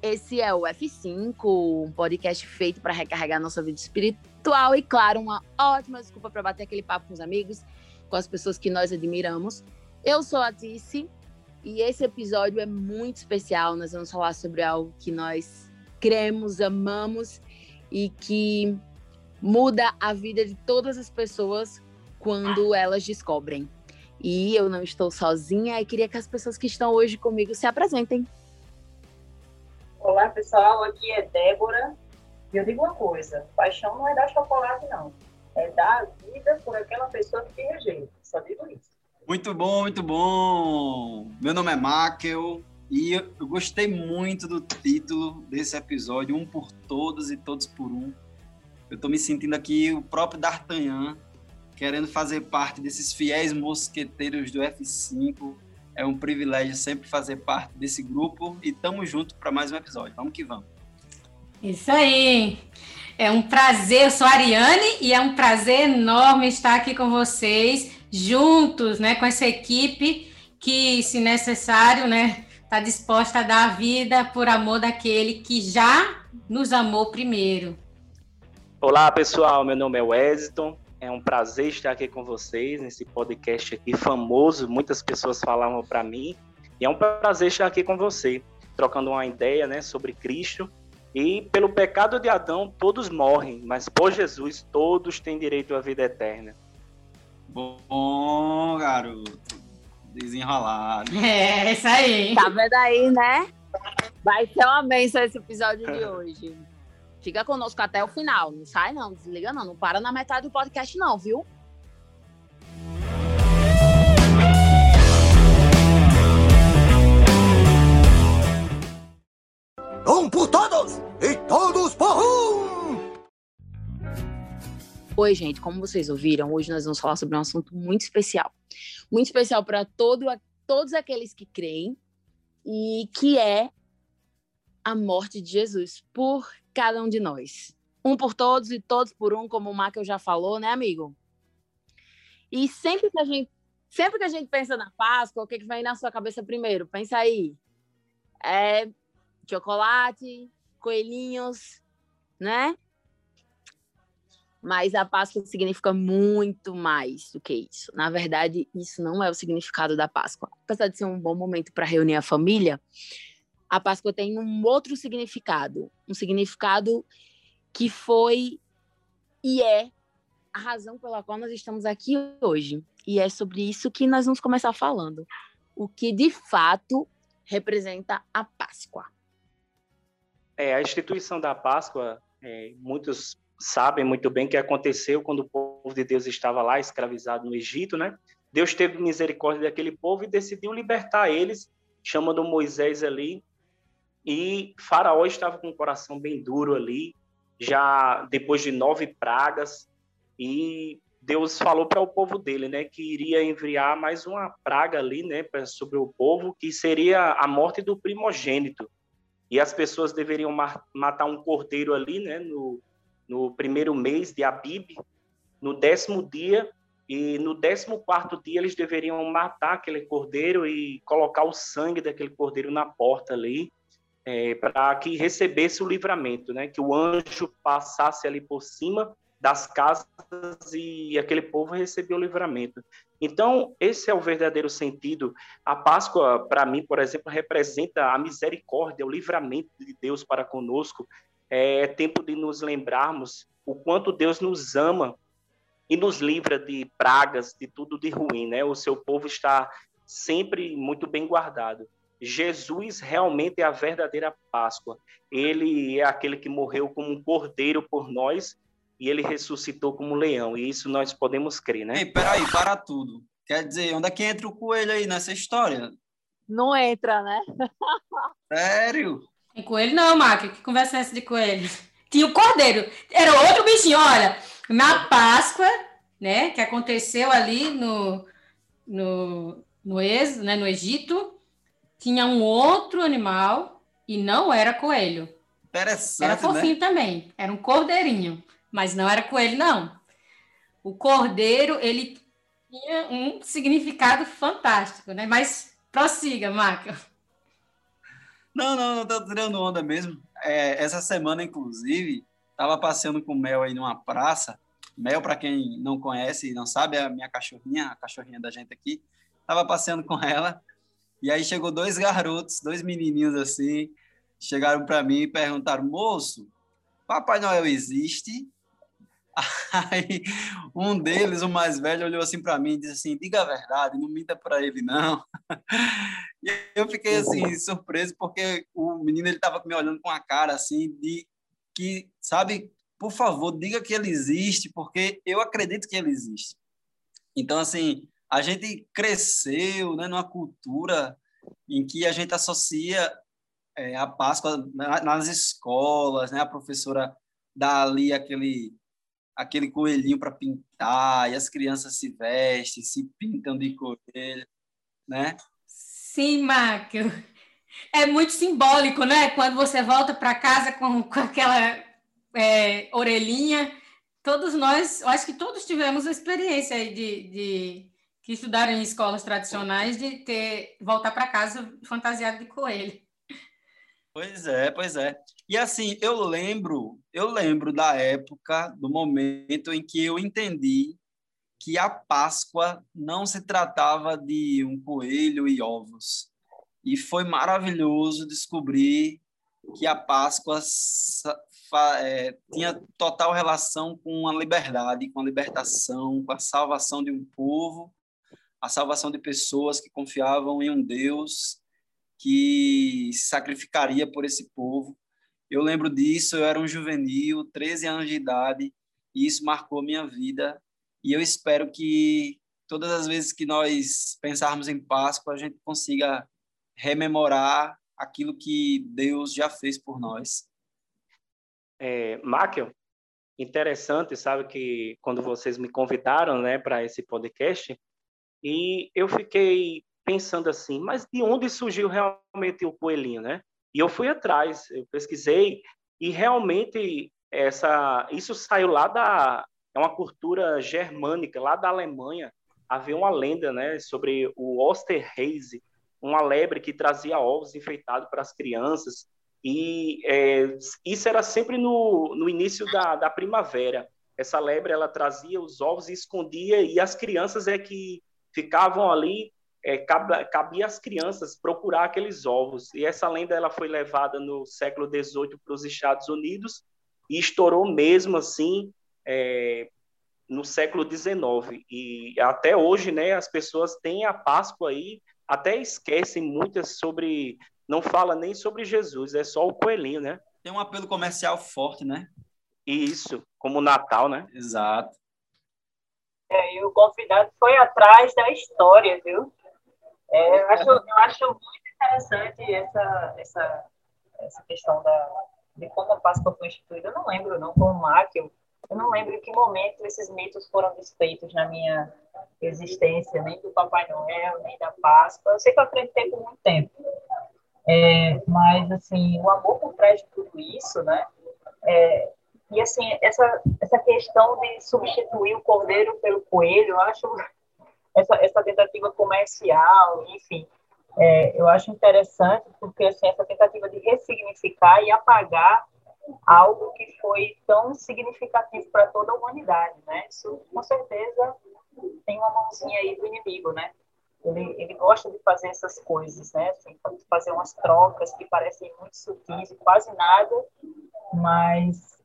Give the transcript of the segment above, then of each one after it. Esse é o F5, um podcast feito para recarregar nossa vida espiritual e, claro, uma ótima desculpa para bater aquele papo com os amigos, com as pessoas que nós admiramos. Eu sou a Tice e esse episódio é muito especial. Nós vamos falar sobre algo que nós cremos, amamos e que muda a vida de todas as pessoas quando elas descobrem. E eu não estou sozinha e queria que as pessoas que estão hoje comigo se apresentem. Olá, pessoal, aqui é Débora. E eu digo uma coisa, paixão não é dar chocolate, não. É dar vida por aquela pessoa que te rejeita. Só digo isso. Muito bom, muito bom. Meu nome é Makel e eu gostei muito do título desse episódio, Um por Todos e Todos por Um. Eu estou me sentindo aqui o próprio D'Artagnan, querendo fazer parte desses fiéis mosqueteiros do F5. É um privilégio sempre fazer parte desse grupo e tamo junto para mais um episódio. Vamos que vamos. Isso aí. É um prazer, eu sou a Ariane e é um prazer enorme estar aqui com vocês, juntos, né, com essa equipe que, se necessário, né, tá disposta a dar a vida por amor daquele que já nos amou primeiro. Olá, pessoal, meu nome é Weston. É um prazer estar aqui com vocês nesse podcast aqui famoso, muitas pessoas falavam para mim, e é um prazer estar aqui com você, trocando uma ideia, né, sobre Cristo. E pelo pecado de Adão, todos morrem, mas por Jesus, todos têm direito à vida eterna. Bom, garoto, desenrolado. É, isso aí. Tá vendo aí, né? Vai ser uma bênção esse episódio de hoje. Fica conosco até o final, não sai não, desliga não, não para na metade do podcast não, viu? Um por todos e todos por um! Oi, gente, como vocês ouviram, hoje nós vamos falar sobre um assunto muito especial para todos aqueles que creem, e que é a morte de Jesus por cada um de nós. Um por todos e todos por um, como o Marco já falou, né, amigo? E sempre que a gente pensa na Páscoa, o que vem na sua cabeça primeiro? Pensa aí. É chocolate, coelhinhos, né? Mas a Páscoa significa muito mais do que isso. Na verdade, isso não é o significado da Páscoa. Apesar de ser um bom momento para reunir a família, a Páscoa tem um outro significado, um significado que foi e é a razão pela qual nós estamos aqui hoje. E é sobre isso que nós vamos começar falando. O que, de fato, representa a Páscoa. A instituição da Páscoa, muitos sabem muito bem que aconteceu quando o povo de Deus estava lá escravizado no Egito, né? Deus teve misericórdia daquele povo e decidiu libertar eles, chamando Moisés ali. E Faraó estava com o coração bem duro ali, já depois de 9 pragas, e Deus falou para o povo dele, né, que iria enviar mais uma praga ali, né, sobre o povo, que seria a morte do primogênito. E as pessoas deveriam matar um cordeiro ali, né, no primeiro mês de Abib, no 10º dia, e no 14º dia eles deveriam matar aquele cordeiro e colocar o sangue daquele cordeiro na porta ali, para que recebesse o livramento, né? Que o anjo passasse ali por cima das casas e aquele povo recebia o livramento. Então, esse é o verdadeiro sentido. A Páscoa, para mim, por exemplo, representa a misericórdia, o livramento de Deus para conosco. É tempo de nos lembrarmos o quanto Deus nos ama e nos livra de pragas, de tudo de ruim, né? O seu povo está sempre muito bem guardado. Jesus realmente é a verdadeira Páscoa. Ele é aquele que morreu como um cordeiro por nós e ele ressuscitou como um leão. E isso nós podemos crer, né? Peraí, para tudo. Quer dizer, onde é que entra o coelho aí nessa história? Não entra, né? Sério? Tem coelho não, Marco. Que conversa é essa de coelho? Tinha o cordeiro. Era outro bichinho, olha. Na Páscoa, né? Que aconteceu ali no Êxodo, né? No Egito. Tinha um outro animal e não era coelho. Interessante, era fofinho, né? Também. Era um cordeirinho, mas não era coelho, não. O cordeiro, ele tinha um significado fantástico, né? Mas prossiga, Marco. Não tô tirando onda mesmo. Essa semana, inclusive, tava passeando com o Mel aí numa praça. Mel, para quem não conhece e não sabe, é a minha cachorrinha, a cachorrinha da gente aqui. Tava passeando com ela e aí chegou dois garotos, dois menininhos assim, chegaram para mim e perguntaram: moço, Papai Noel existe? Aí um deles, o mais velho, olhou assim para mim e disse assim: diga a verdade, não minta para ele não. E eu fiquei assim surpreso, porque o menino, ele tava me olhando com a cara assim de que, sabe, por favor, diga que ele existe, porque eu acredito que ele existe. Então, assim, a gente cresceu, né, numa cultura em que a gente associa a Páscoa nas escolas, né? A professora dá ali aquele coelhinho para pintar, e as crianças se vestem, se pintam de coelho, né? Sim, Marco. É muito simbólico, né? Quando você volta para casa com aquela orelhinha, todos nós, eu acho que todos tivemos a experiência aí de que estudaram em escolas tradicionais, de voltar para casa fantasiado de coelho. Pois é. E assim, eu lembro da época, do momento em que eu entendi que a Páscoa não se tratava de um coelho e ovos. E foi maravilhoso descobrir que a Páscoa tinha total relação com a liberdade, com a libertação, com a salvação de um povo, a salvação de pessoas que confiavam em um Deus que se sacrificaria por esse povo. Eu lembro disso, eu era um juvenil, 13 anos de idade, e isso marcou minha vida. E eu espero que todas as vezes que nós pensarmos em Páscoa, a gente consiga rememorar aquilo que Deus já fez por nós. Máquio, interessante, sabe, que quando vocês me convidaram, né, para esse podcast, e eu fiquei pensando assim, mas de onde surgiu realmente o coelhinho, né? E eu fui atrás, eu pesquisei, e realmente isso saiu lá é uma cultura germânica, lá da Alemanha. Havia uma lenda, né, sobre o Osterhase, uma lebre que trazia ovos enfeitados para as crianças, e isso era sempre no início da primavera. Essa lebre, ela trazia os ovos e escondia, e as crianças que ficavam ali, cabia às crianças procurar aqueles ovos. E essa lenda, ela foi levada no século XVIII para os Estados Unidos e estourou mesmo assim no século XIX. E até hoje, né, as pessoas têm a Páscoa aí, até esquecem muitas sobre... Não fala nem sobre Jesus, é só o coelhinho, né? Tem um apelo comercial forte, né? Isso, como o Natal, né? Exato. E o convidado foi atrás da história, viu? Eu acho muito interessante essa questão de como a Páscoa foi instituída. Eu não lembro, não, como Máquio. Eu não lembro em que momento esses mitos foram desfeitos na minha existência, nem do Papai Noel, nem da Páscoa. Eu sei que eu acreditei por muito tempo. Mas, assim, o amor por trás de tudo isso, né? E, assim, essa questão de substituir o cordeiro pelo coelho, eu acho... Essa tentativa comercial, enfim, eu acho interessante, porque, assim, essa tentativa de ressignificar e apagar algo que foi tão significativo para toda a humanidade, né? Isso, com certeza, tem uma mãozinha aí do inimigo, né? Ele gosta de fazer essas coisas, né? Assim, fazer umas trocas que parecem muito sutis e quase nada, mas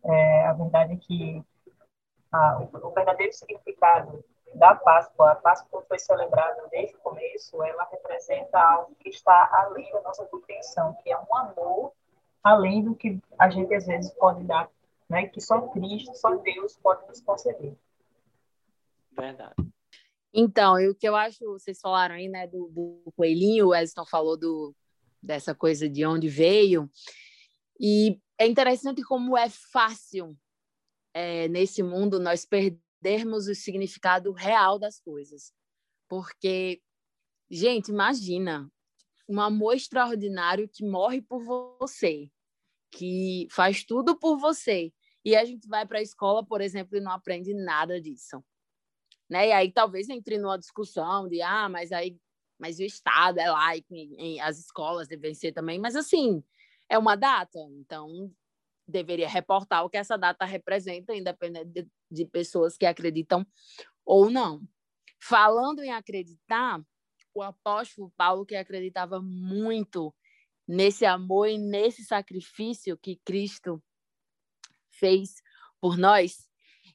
a verdade é que o verdadeiro significado da Páscoa, a Páscoa foi celebrada desde o começo, ela representa algo que está além da nossa compreensão, que é um amor além do que a gente às vezes pode dar, né? Que só Cristo, só Deus pode nos conceder. Verdade. Então, o que eu acho, vocês falaram aí, né, do coelhinho, o Wellington falou dessa coisa de onde veio, e é interessante como é fácil, nesse mundo, nós perdermos o significado real das coisas. Porque, gente, imagina um amor extraordinário que morre por você, que faz tudo por você. E a gente vai para a escola, por exemplo, e não aprende nada disso. Né? E aí talvez entre numa discussão de mas o Estado é laico, as escolas devem ser também. Mas assim, é uma data, então deveria reportar o que essa data representa, independente de pessoas que acreditam ou não. Falando em acreditar, o apóstolo Paulo, que acreditava muito nesse amor e nesse sacrifício que Cristo fez por nós,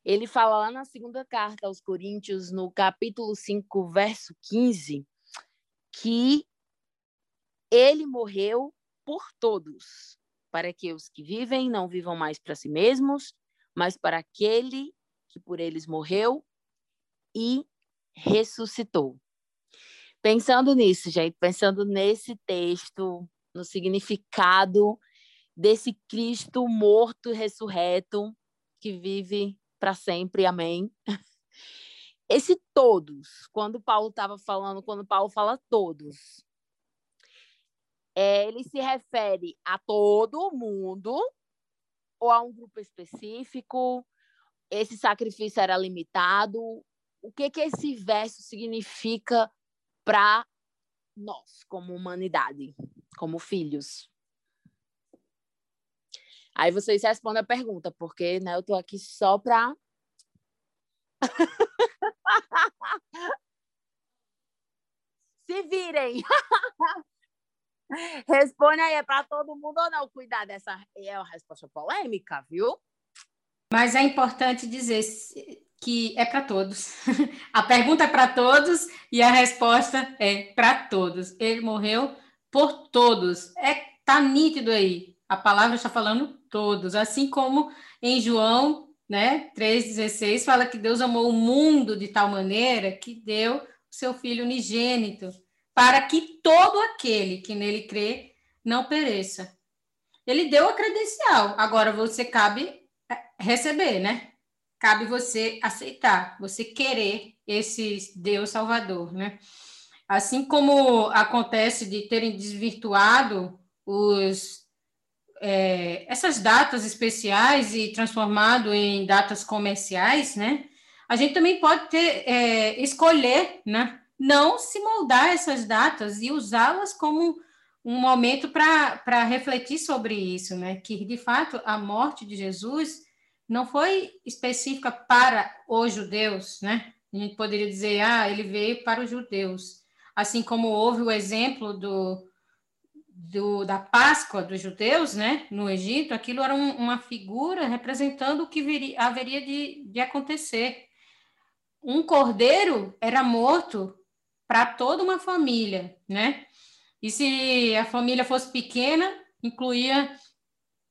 ele fala lá na segunda carta aos Coríntios, no capítulo 5, verso 15, que ele morreu por todos, para que os que vivem não vivam mais para si mesmos, mas para aquele que por eles morreu e ressuscitou. Pensando nisso, gente, pensando nesse texto, no significado desse Cristo morto e ressurreto que vive para sempre, amém? Esse todos, quando Paulo fala todos, ele se refere a todo mundo ou a um grupo específico? Esse sacrifício era limitado? O que esse verso significa para nós, como humanidade, como filhos? Aí vocês respondem a pergunta, porque, né, eu tô aqui só para... Se virem! Responde aí, é para todo mundo ou não? Cuidar dessa... É uma resposta polêmica, viu? Mas é importante dizer que é para todos. A pergunta é para todos e a resposta é para todos. Ele morreu por todos. Tá nítido aí. A palavra está falando todos. Assim como em João, né, 3,16, fala que Deus amou o mundo de tal maneira que deu o seu Filho unigênito, para que todo aquele que nele crê não pereça. Ele deu a credencial. Agora você cabe receber, né? Cabe você aceitar, você querer esse Deus Salvador, né? Assim como acontece de terem desvirtuado essas datas especiais e transformado em datas comerciais, né? A gente também pode escolher, né, não se moldar essas datas e usá-las como um momento para refletir sobre isso, né? Que, de fato, a morte de Jesus não foi específica para os judeus, né? A gente poderia dizer, ele veio para os judeus. Assim como houve o exemplo da Páscoa dos judeus, né, no Egito, aquilo era uma figura representando o que haveria de acontecer. Um cordeiro era morto para toda uma família, né? E se a família fosse pequena, incluía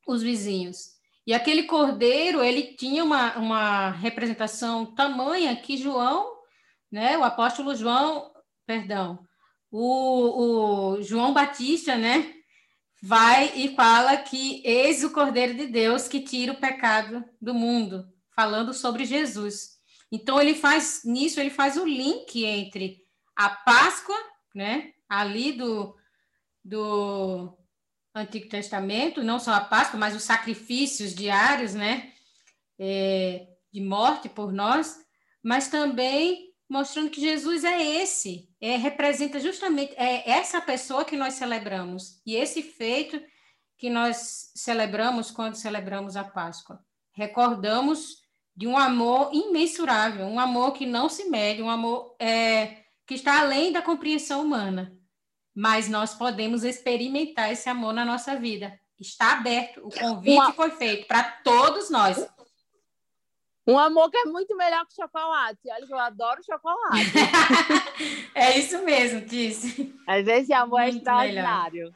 os vizinhos. E aquele cordeiro, ele tinha uma representação tamanha que João, né, o apóstolo João, o João Batista, né, vai e fala que eis o Cordeiro de Deus que tira o pecado do mundo, falando sobre Jesus. Então, ele faz o link entre a Páscoa, né, ali do Antigo Testamento, não só a Páscoa, mas os sacrifícios diários, né, de morte por nós, mas também mostrando que Jesus representa justamente essa pessoa que nós celebramos e esse feito que nós celebramos quando celebramos a Páscoa. Recordamos de um amor imensurável, um amor que não se mede, um amor que está além da compreensão humana. Mas nós podemos experimentar esse amor na nossa vida. Está aberto, o convite foi feito para todos nós. Um amor que é muito melhor que chocolate. Olha que eu adoro chocolate. É isso mesmo, disse. Mas esse amor é extraordinário.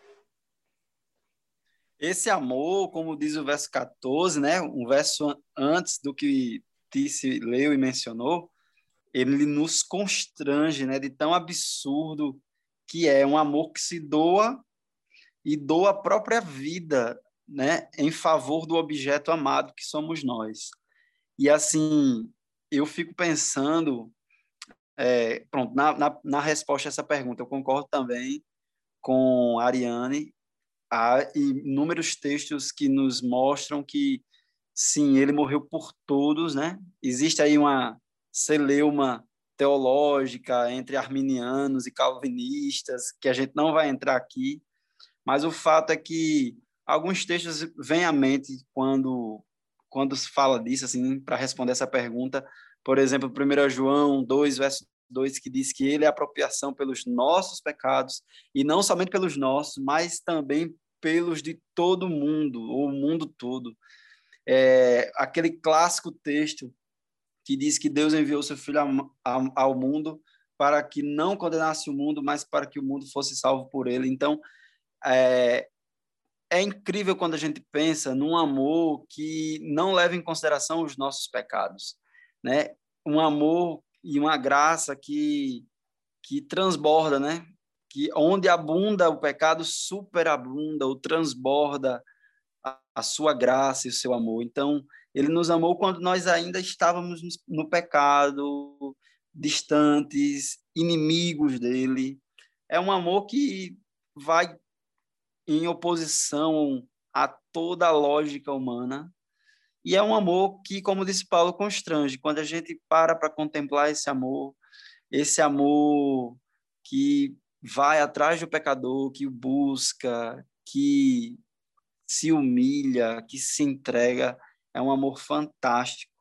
Esse amor, como diz o verso 14, né, um verso antes do que Tice leu e mencionou, ele nos constrange, né, de tão absurdo que é um amor que se doa e doa a própria vida, né, em favor do objeto amado que somos nós. E, assim, eu fico pensando... pronto, na resposta a essa pergunta, eu concordo também com a Ariane. Há inúmeros textos que nos mostram que, sim, ele morreu por todos, né? Existe aí uma celeuma teológica entre arminianos e calvinistas, que a gente não vai entrar aqui, mas o fato é que alguns textos vêm à mente quando se fala disso, assim, para responder essa pergunta. Por exemplo, 1 João 2, verso 2, que diz que ele é a propiciação pelos nossos pecados, e não somente pelos nossos, mas também pelos de todo mundo, ou o mundo todo. É aquele clássico texto que diz que Deus enviou seu Filho ao mundo para que não condenasse o mundo, mas para que o mundo fosse salvo por ele. Então, é incrível quando a gente pensa num amor que não leva em consideração os nossos pecados, né? Um amor e uma graça que transborda, né? Que onde abunda o pecado, superabunda ou transborda a sua graça e o seu amor. Então, ele nos amou quando nós ainda estávamos no pecado, distantes, inimigos dele. É um amor que vai em oposição a toda a lógica humana. E é um amor que, como disse Paulo, constrange. Quando a gente para contemplar esse amor que vai atrás do pecador, que o busca, que se humilha, que se entrega, é um amor fantástico.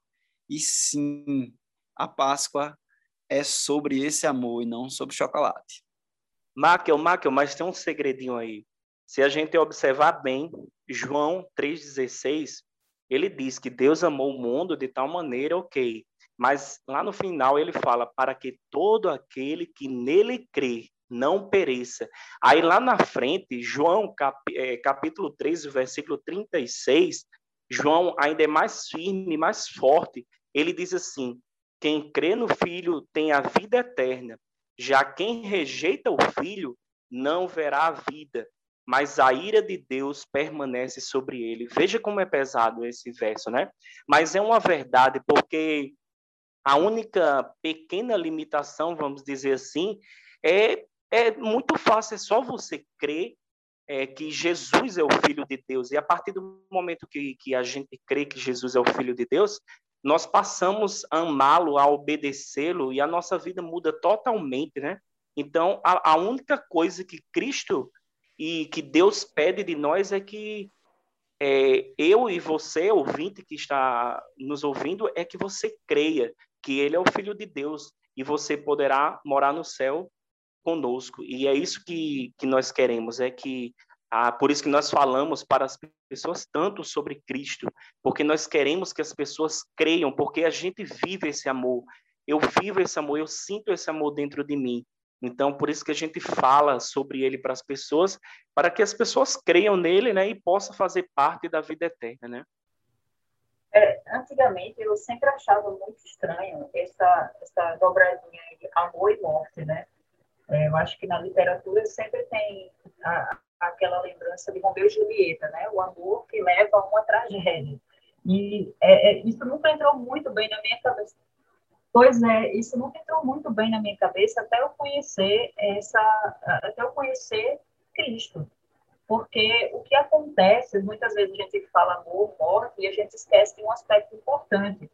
E sim, a Páscoa é sobre esse amor e não sobre chocolate. Maquel, mas tem um segredinho aí. Se a gente observar bem, João 3,16... ele diz que Deus amou o mundo de tal maneira, ok. Mas lá no final ele fala para que todo aquele que nele crê não pereça. Aí lá na frente, João capítulo 13, versículo 36, João ainda é mais firme, mais forte. Ele diz assim, quem crê no Filho tem a vida eterna. Já quem rejeita o Filho não verá a vida, mas a ira de Deus permanece sobre ele. Veja como é pesado esse verso, né? Mas é uma verdade, porque a única pequena limitação, vamos dizer assim, é muito fácil, é só você crer que Jesus é o Filho de Deus. E a partir do momento que a gente crê que Jesus é o Filho de Deus, nós passamos a amá-lo, a obedecê-lo, e a nossa vida muda totalmente, né? Então, a única coisa que Cristo... e que Deus pede de nós é que eu e você, ouvinte que está nos ouvindo, é que você creia que ele é o Filho de Deus e você poderá morar no céu conosco. E é isso que nós queremos, por isso que nós falamos para as pessoas tanto sobre Cristo, porque nós queremos que as pessoas creiam, porque a gente vive esse amor, eu vivo esse amor, eu sinto esse amor dentro de mim. Então, por isso que a gente fala sobre ele para as pessoas, para que as pessoas creiam nele, né, e possam fazer parte da vida eterna, né? Antigamente, eu sempre achava muito estranho essa dobradinha de amor e morte, né? Eu acho que na literatura sempre tem aquela lembrança de Romeu e Julieta, né? O amor que leva a uma tragédia. E isso nunca entrou muito bem na minha cabeça. Pois é, isso nunca entrou muito bem na minha cabeça até eu conhecer Cristo. Porque o que acontece, muitas vezes a gente fala amor, morte, e a gente esquece de um aspecto importante.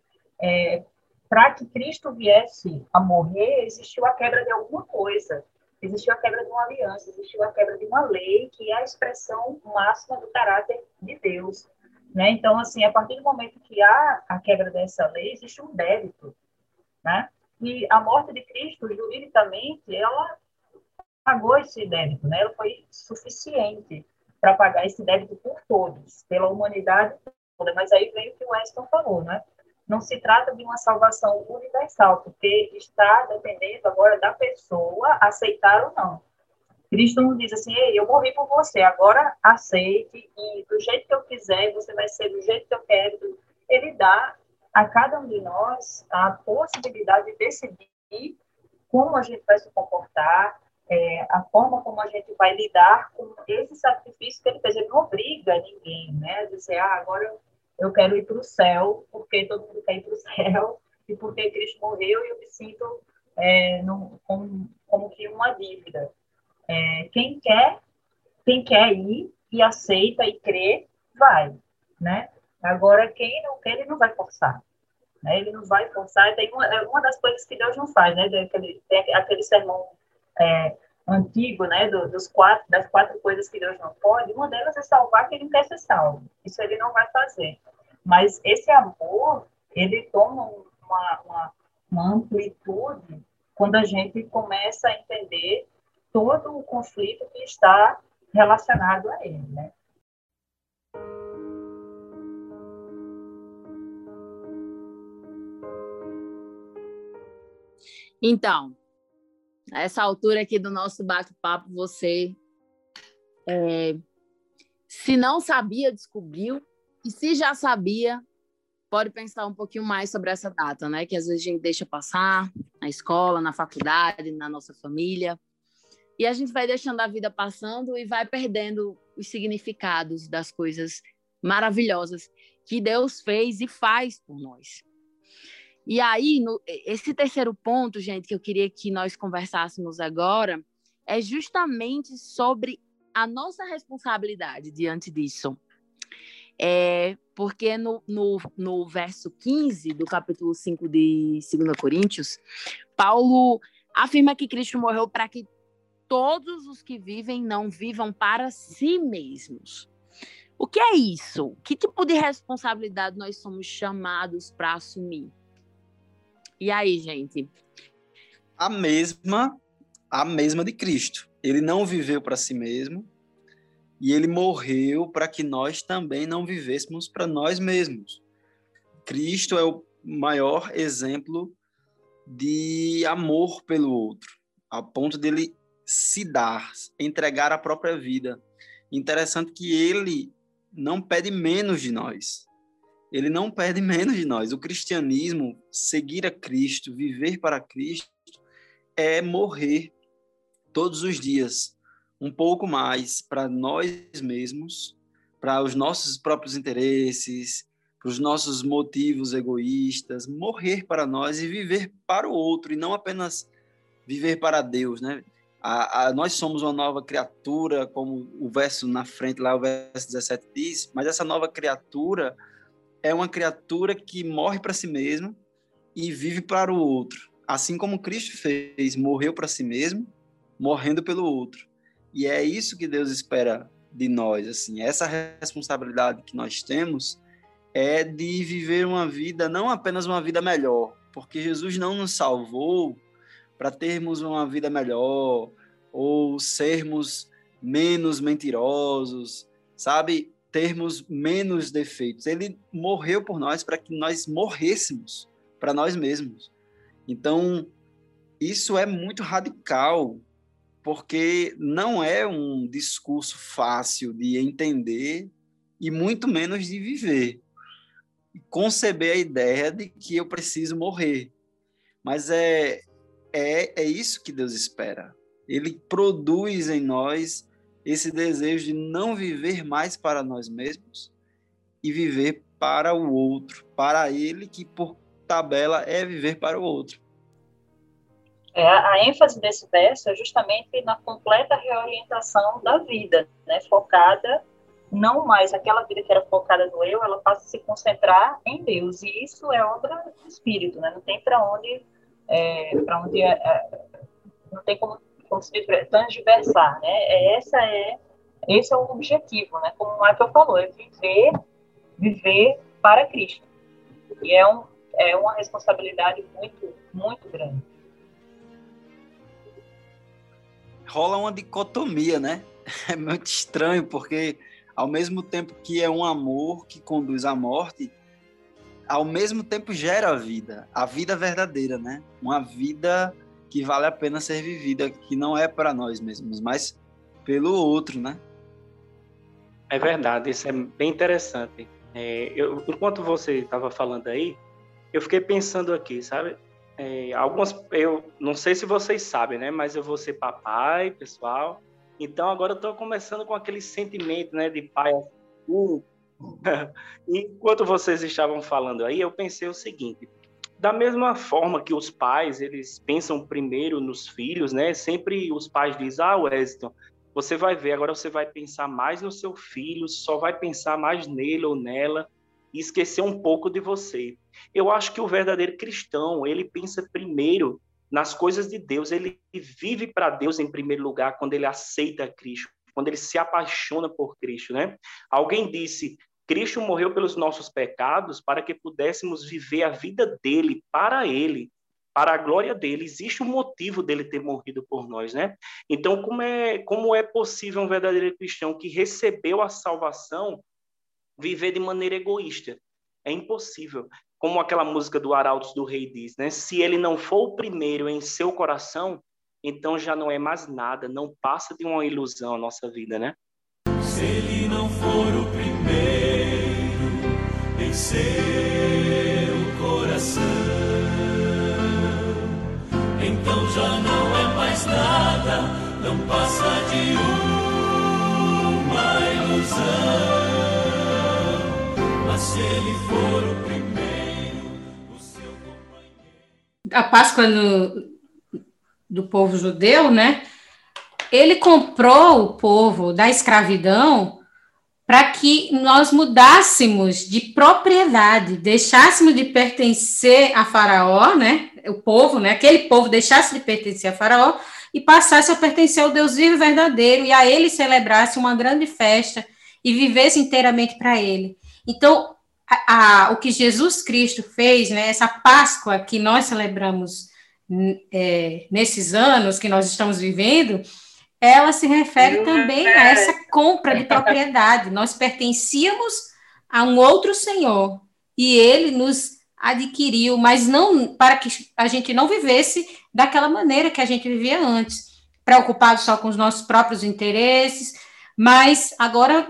Para que Cristo viesse a morrer, existiu a quebra de alguma coisa. Existiu a quebra de uma aliança, existiu a quebra de uma lei, que é a expressão máxima do caráter de Deus, né? Então, assim, a partir do momento que há a quebra dessa lei, existe um débito, né? E a morte de Cristo, juridicamente, ela pagou esse débito, né? Ela foi suficiente para pagar esse débito por todos, pela humanidade toda. Mas aí veio o que o Weston falou, né? Não se trata de uma salvação universal, porque está dependendo agora da pessoa aceitar ou não. Cristo não diz assim, ei, eu morri por você, agora aceite, e do jeito que eu quiser, você vai ser do jeito que eu quero. Ele dá a cada um de nós a possibilidade de decidir como a gente vai se comportar, a forma como a gente vai lidar com esse sacrifício que ele fez. Ele não obriga ninguém, né, a dizer, agora eu quero ir para o céu, porque todo mundo quer ir para o céu, e porque Cristo morreu e eu me sinto como que uma dívida. Quem quer ir e aceita e crê, vai, né? Agora, quem não quer, ele não vai forçar, né? Ele não vai forçar. Tem uma das coisas que Deus não faz, né? Tem aquele sermão antigo, né, das quatro coisas que Deus não pode, uma delas é salvar quem não quer ser salvo. Isso ele não vai fazer. Mas esse amor, ele toma uma amplitude quando a gente começa a entender todo o conflito que está relacionado a ele, né? Então, a essa altura aqui do nosso bate-papo, você, se não sabia, descobriu. E se já sabia, pode pensar um pouquinho mais sobre essa data, né? Que às vezes a gente deixa passar na escola, na faculdade, na nossa família. E a gente vai deixando a vida passando e vai perdendo os significados das coisas maravilhosas que Deus fez e faz por nós. E aí, esse terceiro ponto, gente, que eu queria que nós conversássemos agora, é justamente sobre a nossa responsabilidade diante disso. Porque no verso 15 do capítulo 5 de 2 Coríntios, Paulo afirma que Cristo morreu para que todos os que vivem não vivam para si mesmos. O que é isso? Que tipo de responsabilidade nós somos chamados para assumir? E aí, gente? A mesma de Cristo. Ele não viveu para si mesmo e ele morreu para que nós também não vivêssemos para nós mesmos. Cristo é o maior exemplo de amor pelo outro, a ponto dele se dar, entregar a própria vida. Interessante que ele não pede menos de nós. Ele não perde menos de nós. O cristianismo, seguir a Cristo, viver para Cristo, é morrer todos os dias, um pouco mais para nós mesmos, para os nossos próprios interesses, para os nossos motivos egoístas, morrer para nós e viver para o outro, e não apenas viver para Deus, né? Nós somos uma nova criatura, como o verso na frente, lá o verso 17 diz, mas essa nova criatura é uma criatura que morre para si mesma e vive para o outro. Assim como Cristo fez, morreu para si mesmo, morrendo pelo outro. E é isso que Deus espera de nós. Assim, essa responsabilidade que nós temos é de viver uma vida, não apenas uma vida melhor, porque Jesus não nos salvou para termos uma vida melhor ou sermos menos mentirosos, sabe? Termos menos defeitos. Ele morreu por nós para que nós morrêssemos para nós mesmos. Então, isso é muito radical, porque não é um discurso fácil de entender e muito menos de viver. Conceber a ideia de que eu preciso morrer. Mas é isso que Deus espera. Ele produz em nós esse desejo de não viver mais para nós mesmos e viver para o outro, para ele, que por tabela é viver para o outro. A ênfase desse verso é justamente na completa reorientação da vida, né? Focada, não mais aquela vida que era focada no eu, ela passa a se concentrar em Deus, e isso é obra do Espírito, né? Não tem não tem como se transversar, né? Esse é o objetivo, né? Como o Michael falou, é viver para Cristo. E é uma responsabilidade muito, muito grande. Rola uma dicotomia, né? É muito estranho, porque ao mesmo tempo que é um amor que conduz à morte, ao mesmo tempo gera a vida verdadeira, né? Uma vida que vale a pena ser vivida, que não é para nós mesmos, mas pelo outro, né? É verdade, isso é bem interessante. Enquanto você estava falando aí, eu fiquei pensando aqui, sabe? Eu não sei se vocês sabem, né? Mas eu vou ser papai, pessoal. Então, agora eu estou começando com aquele sentimento, né? De pai. Enquanto vocês estavam falando aí, eu pensei o seguinte... Da mesma forma que os pais, eles pensam primeiro nos filhos, né? Sempre os pais dizem, Wellington, você vai ver, agora você vai pensar mais no seu filho, só vai pensar mais nele ou nela e esquecer um pouco de você. Eu acho que o verdadeiro cristão, ele pensa primeiro nas coisas de Deus, ele vive para Deus em primeiro lugar quando ele aceita Cristo, quando ele se apaixona por Cristo, né? Alguém disse, Cristo morreu pelos nossos pecados para que pudéssemos viver a vida dele, para ele, para a glória dele. Existe um motivo dele ter morrido por nós, né? Então, como é possível um verdadeiro cristão que recebeu a salvação viver de maneira egoísta? É impossível. Como aquela música do Arautos do Rei diz, né? Se ele não for o primeiro em seu coração, então já não é mais nada, não passa de uma ilusão a nossa vida, né? Se ele não for o primeiro em seu coração, então já não é mais nada, não passa de uma ilusão. Mas se ele for o primeiro, o seu companheiro... A Páscoa do povo judeu, né? Ele comprou o povo da escravidão para que nós mudássemos de propriedade, deixássemos de pertencer a Faraó, né? O povo, né? Aquele povo deixasse de pertencer a Faraó e passasse a pertencer ao Deus vivo e verdadeiro, e a ele celebrasse uma grande festa e vivesse inteiramente para ele. Então, o que Jesus Cristo fez, né? Essa Páscoa que nós celebramos nesses anos que nós estamos vivendo, ela se refere também a essa compra de propriedade. Nós pertencíamos a um outro senhor e ele nos adquiriu, mas não para que a gente não vivesse daquela maneira que a gente vivia antes, preocupado só com os nossos próprios interesses, mas agora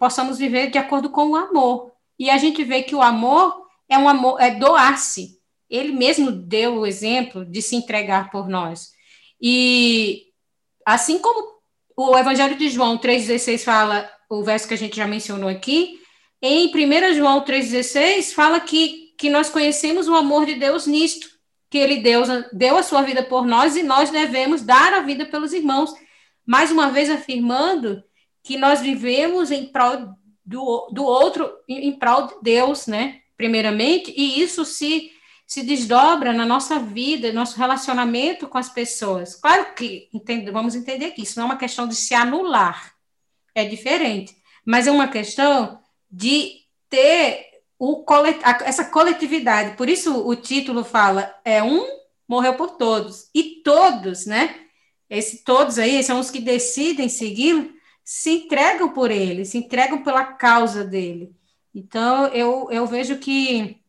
possamos viver de acordo com o amor. E a gente vê que o amor é um amor, é doar-se. Ele mesmo deu o exemplo de se entregar por nós. E assim como o Evangelho de João 3,16 fala, o verso que a gente já mencionou aqui, em 1 João 3,16 fala que nós conhecemos o amor de Deus nisto, que ele deu a sua vida por nós e nós devemos dar a vida pelos irmãos. Mais uma vez afirmando que nós vivemos em prol do outro, em prol de Deus, né? Primeiramente, e isso se desdobra na nossa vida, nosso relacionamento com as pessoas. Claro que vamos entender que isso não é uma questão de se anular, é diferente, mas é uma questão de ter essa coletividade. Por isso o título fala, morreu por todos, e todos, né? Esse todos aí são os que decidem segui-lo, se entregam por ele, se entregam pela causa dele. Então, eu vejo que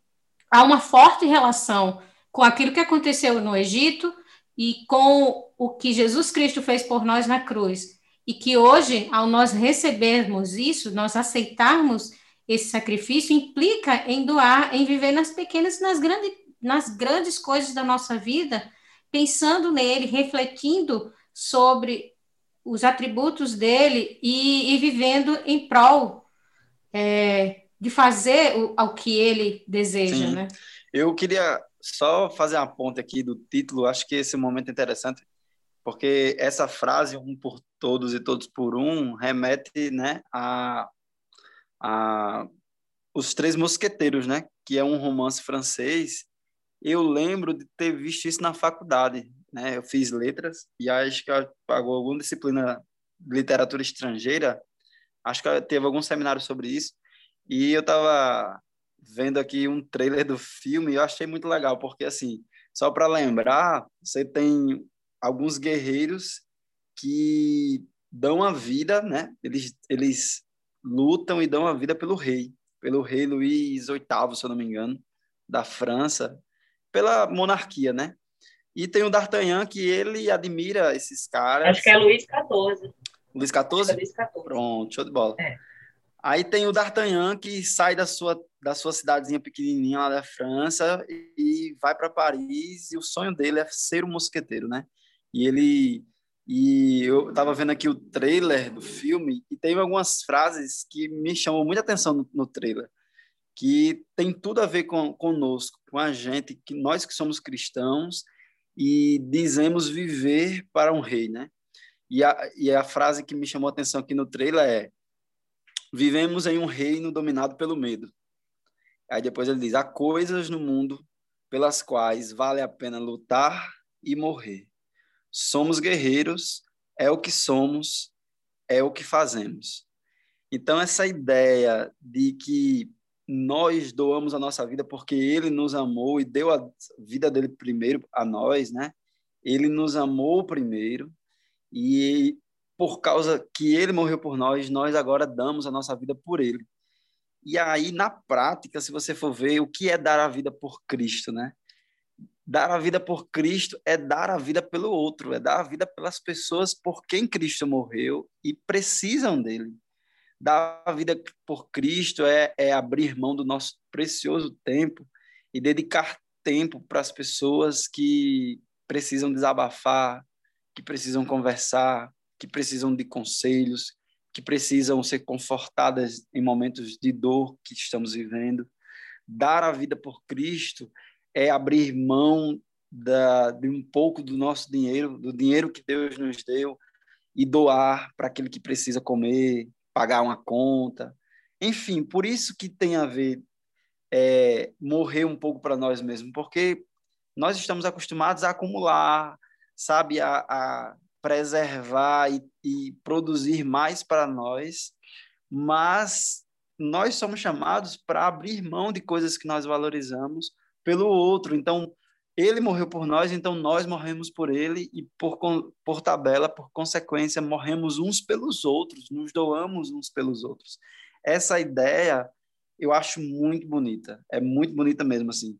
há uma forte relação com aquilo que aconteceu no Egito e com o que Jesus Cristo fez por nós na cruz. E que hoje, ao nós recebermos isso, nós aceitarmos esse sacrifício, implica em doar, em viver nas pequenas, nas grandes coisas da nossa vida, pensando nele, refletindo sobre os atributos dele e vivendo em prol de fazer ao que ele deseja, sim, né? Eu queria só fazer uma ponta aqui do título, acho que esse momento é interessante, porque essa frase, um por todos e todos por um, remete, né, a Os Três Mosqueteiros, né, que é um romance francês. Eu lembro de ter visto isso na faculdade, né, eu fiz letras, e acho que pagou alguma disciplina de literatura estrangeira, acho que teve algum seminário sobre isso. E eu estava vendo aqui um trailer do filme e eu achei muito legal, porque, assim, só para lembrar, você tem alguns guerreiros que dão a vida, né? Eles lutam e dão a vida pelo rei Luiz XIV, se eu não me engano, da França, pela monarquia, né? E tem o D'Artagnan, que ele admira esses caras. Acho que é Luiz XIV. Luiz XIV? É Luiz XIV. Pronto, show de bola. É. Aí tem o D'Artagnan, que sai da sua cidadezinha pequenininha lá da França e vai para Paris, e o sonho dele é ser um mosqueteiro, né? E eu estava vendo aqui o trailer do filme e tem algumas frases que me chamam muita atenção no trailer, que tem tudo a ver conosco, com a gente, que nós que somos cristãos e dizemos viver para um rei, né? E a frase que me chamou a atenção aqui no trailer é: vivemos em um reino dominado pelo medo. Aí depois ele diz: há coisas no mundo pelas quais vale a pena lutar e morrer. Somos guerreiros, é o que somos, é o que fazemos. Então, essa ideia de que nós doamos a nossa vida porque ele nos amou e deu a vida dele primeiro a nós, né? Ele nos amou primeiro e, por causa que ele morreu por nós, nós agora damos a nossa vida por ele. E aí, na prática, se você for ver, o que é dar a vida por Cristo, né? Dar a vida por Cristo é dar a vida pelo outro, é dar a vida pelas pessoas por quem Cristo morreu e precisam dele. Dar a vida por Cristo é abrir mão do nosso precioso tempo e dedicar tempo para as pessoas que precisam desabafar, que precisam conversar, que precisam de conselhos, que precisam ser confortadas em momentos de dor que estamos vivendo. Dar a vida por Cristo é abrir mão de um pouco do nosso dinheiro, do dinheiro que Deus nos deu, e doar para aquele que precisa comer, pagar uma conta. Enfim, por isso que tem a ver morrer um pouco para nós mesmos, porque nós estamos acostumados a acumular, sabe, a preservar e produzir mais para nós, mas nós somos chamados para abrir mão de coisas que nós valorizamos pelo outro. Então, ele morreu por nós, então nós morremos por ele e, por tabela, por consequência, morremos uns pelos outros, nos doamos uns pelos outros. Essa ideia eu acho muito bonita, é muito bonita mesmo, assim.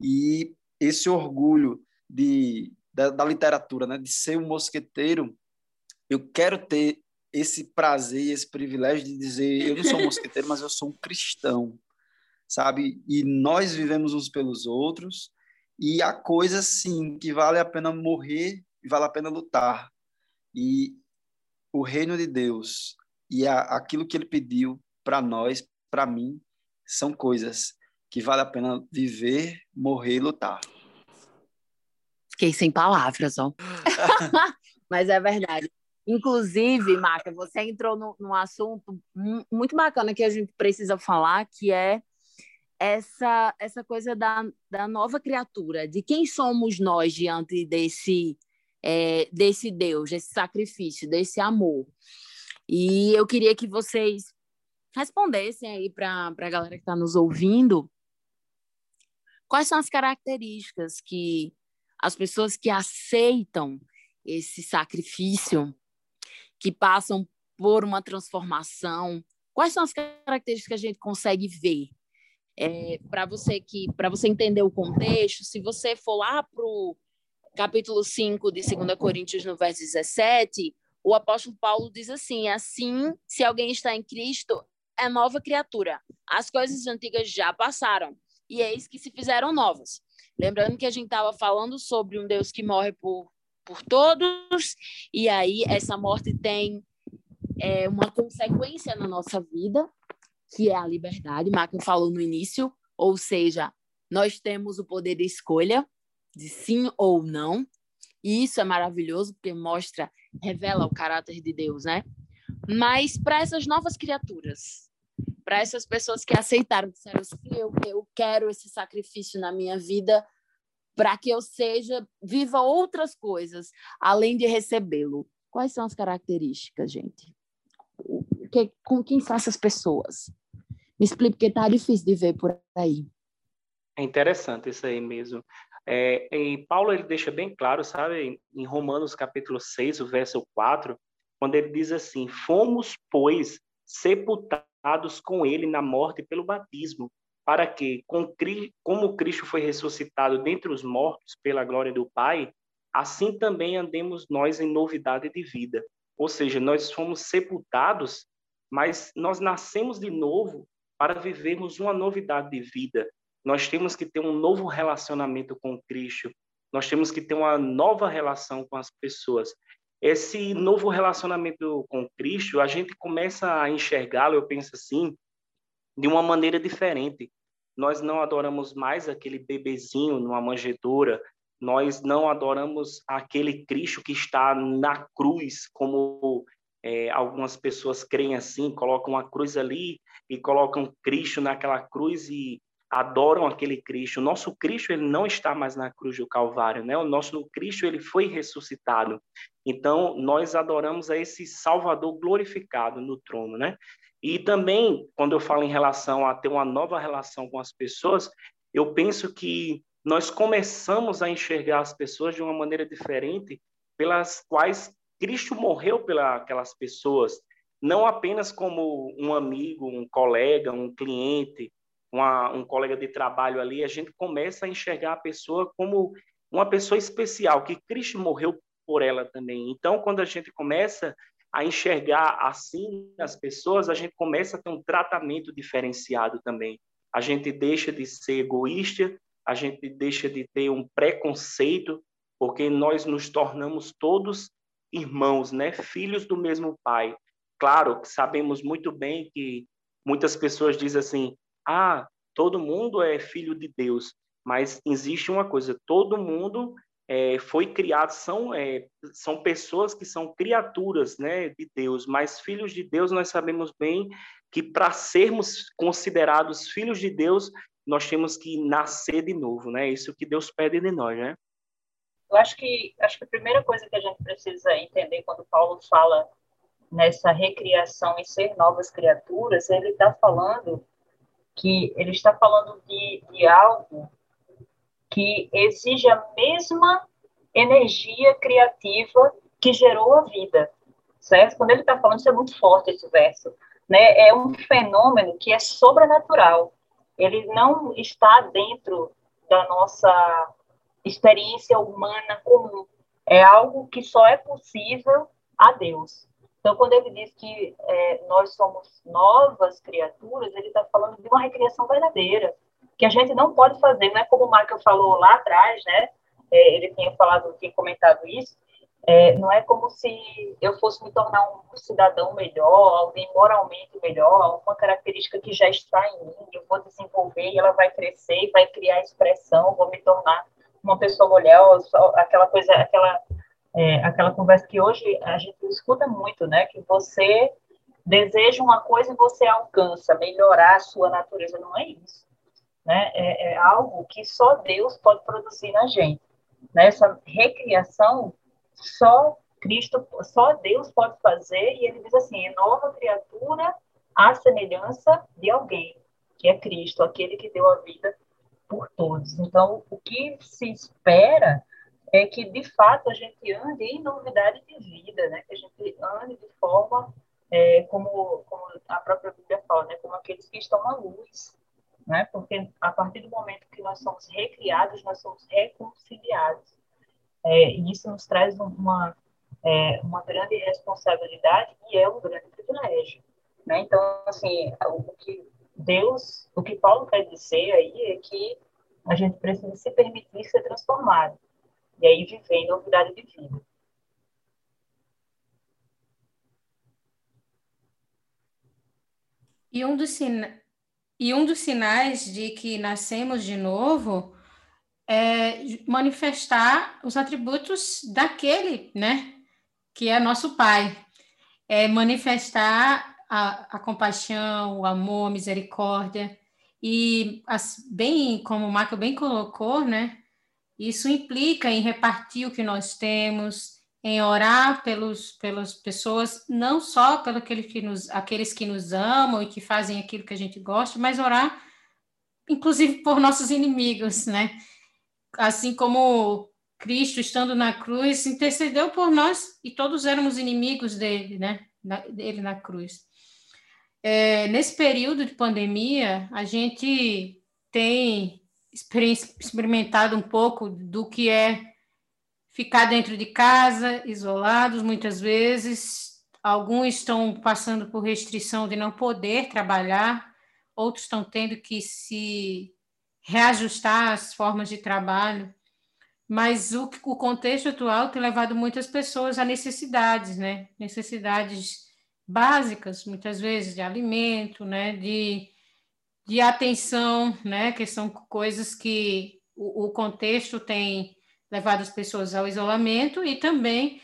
E esse orgulho da literatura, né, de ser um mosqueteiro, eu quero ter esse prazer, esse privilégio de dizer, eu não sou um mosqueteiro, mas eu sou um cristão, sabe? E nós vivemos uns pelos outros, e há coisas, sim, que vale a pena morrer e vale a pena lutar. E o reino de Deus e aquilo que ele pediu para nós, para mim, são coisas que vale a pena viver, morrer e lutar. Fiquei sem palavras, ó. Mas é verdade. Inclusive, Maca, você entrou num assunto muito bacana que a gente precisa falar, que é essa coisa da nova criatura, de quem somos nós diante desse Deus, desse sacrifício, desse amor. E eu queria que vocês respondessem aí para a galera que está nos ouvindo, quais são as características que as pessoas que aceitam esse sacrifício, que passam por uma transformação, quais são as características que a gente consegue ver? Para você entender o contexto, se você for lá para o capítulo 5 de 2 Coríntios, no verso 17, o apóstolo Paulo diz assim: assim, se alguém está em Cristo, é nova criatura. As coisas antigas já passaram, e eis que se fizeram novas. Lembrando que a gente estava falando sobre um Deus que morre por todos, e aí essa morte tem uma consequência na nossa vida, que é a liberdade. Marco falou no início, ou seja, nós temos o poder de escolha, de sim ou não, e isso é maravilhoso, porque revela o caráter de Deus, né? Mas para essas novas criaturas, para essas pessoas que aceitaram, disseram assim, eu quero esse sacrifício na minha vida para que eu viva outras coisas, além de recebê-lo. Quais são as características, gente? Com quem são essas pessoas? Me explica, porque está difícil de ver por aí. É interessante isso aí mesmo. E Paulo, ele deixa bem claro, sabe? Em Romanos, capítulo 6, o verso 4, quando ele diz assim, fomos, pois, sepultados com ele na morte pelo batismo, para que, como Cristo foi ressuscitado dentre os mortos pela glória do Pai, assim também andemos nós em novidade de vida. Ou seja, nós fomos sepultados, mas nós nascemos de novo para vivermos uma novidade de vida. Nós temos que ter um novo relacionamento com Cristo. Nós temos que ter uma nova relação com as pessoas. Esse novo relacionamento com Cristo, a gente começa a enxergá-lo, eu penso assim, de uma maneira diferente. Nós não adoramos mais aquele bebezinho numa manjedoura. Nós não adoramos aquele Cristo que está na cruz, como algumas pessoas creem assim, colocam a cruz ali e colocam Cristo naquela cruz e adoram aquele Cristo. O nosso Cristo, ele não está mais na cruz do Calvário, né? O nosso Cristo, ele foi ressuscitado. Então, nós adoramos a esse Salvador glorificado no trono, né? E também, quando eu falo em relação a ter uma nova relação com as pessoas, eu penso que nós começamos a enxergar as pessoas de uma maneira diferente, pelas quais Cristo morreu pelas pessoas, não apenas como um amigo, um colega, um cliente, um colega de trabalho ali. A gente começa a enxergar a pessoa como uma pessoa especial, que Cristo morreu por ela também. Então, quando a gente começa a enxergar assim as pessoas, a gente começa a ter um tratamento diferenciado também. A gente deixa de ser egoísta, a gente deixa de ter um preconceito, porque nós nos tornamos todos irmãos, né? Filhos do mesmo pai. Claro, sabemos muito bem que muitas pessoas dizem assim, ah, todo mundo é filho de Deus, mas existe uma coisa, todo mundo foi criado, são pessoas que são criaturas, né, de Deus, mas filhos de Deus nós sabemos bem que para sermos considerados filhos de Deus, nós temos que nascer de novo, né? Isso que Deus pede de nós, né? Eu acho que a primeira coisa que a gente precisa entender quando Paulo fala nessa recriação e ser novas criaturas, ele está falando de algo que exige a mesma energia criativa que gerou a vida, certo? Quando ele está falando, isso é muito forte, esse verso, né? É um fenômeno que é sobrenatural. Ele não está dentro da nossa experiência humana comum. É algo que só é possível a Deus. Então, quando ele diz que nós somos novas criaturas, ele está falando de uma recriação verdadeira, que a gente não pode fazer, não é como o Marco falou lá atrás, né? Ele tinha comentado isso, não é como se eu fosse me tornar um cidadão melhor, alguém moralmente melhor, alguma característica que já está em mim, eu vou desenvolver e ela vai crescer, vai criar expressão, vou me tornar uma pessoa olhosa, aquela conversa que hoje a gente escuta muito, né? Que você deseja uma coisa e você alcança, melhorar a sua natureza, não é isso, né? É algo que só Deus pode produzir na gente, né? Essa recriação só Deus pode fazer, e ele diz assim, é nova criatura à semelhança de alguém, que é Cristo, aquele que deu a vida por todos. Então, o que se espera é que, de fato, a gente ande em novidade de vida, né? Que a gente ande de forma, como a própria Bíblia fala, né? Como aqueles que estão à luz, né? Porque, a partir do momento que nós somos recriados, nós somos reconciliados. E isso nos traz uma grande responsabilidade e um grande privilégio, né? Então, assim, o que Paulo quer dizer aí é que a gente precisa se permitir ser transformado. E aí viver novidade de vida. E um dos sinais de que nascemos de novo é manifestar os atributos daquele, né, que é nosso Pai. É manifestar a compaixão, o amor, a misericórdia. E, bem como o Marco bem colocou, né, isso implica em repartir o que nós temos, em orar pelas pessoas, não só pelos aqueles que nos amam e que fazem aquilo que a gente gosta, mas orar, inclusive, por nossos inimigos, né? Assim como Cristo, estando na cruz, intercedeu por nós e todos éramos inimigos dele, né? Dele na cruz. Nesse período de pandemia, a gente tem experimentado um pouco do que é ficar dentro de casa, isolados muitas vezes. Alguns estão passando por restrição de não poder trabalhar, outros estão tendo que se reajustar às formas de trabalho. Mas o contexto atual tem levado muitas pessoas a necessidades, né? Necessidades básicas, muitas vezes, de alimento, né? De atenção, né, que são coisas que o contexto tem levado as pessoas ao isolamento e também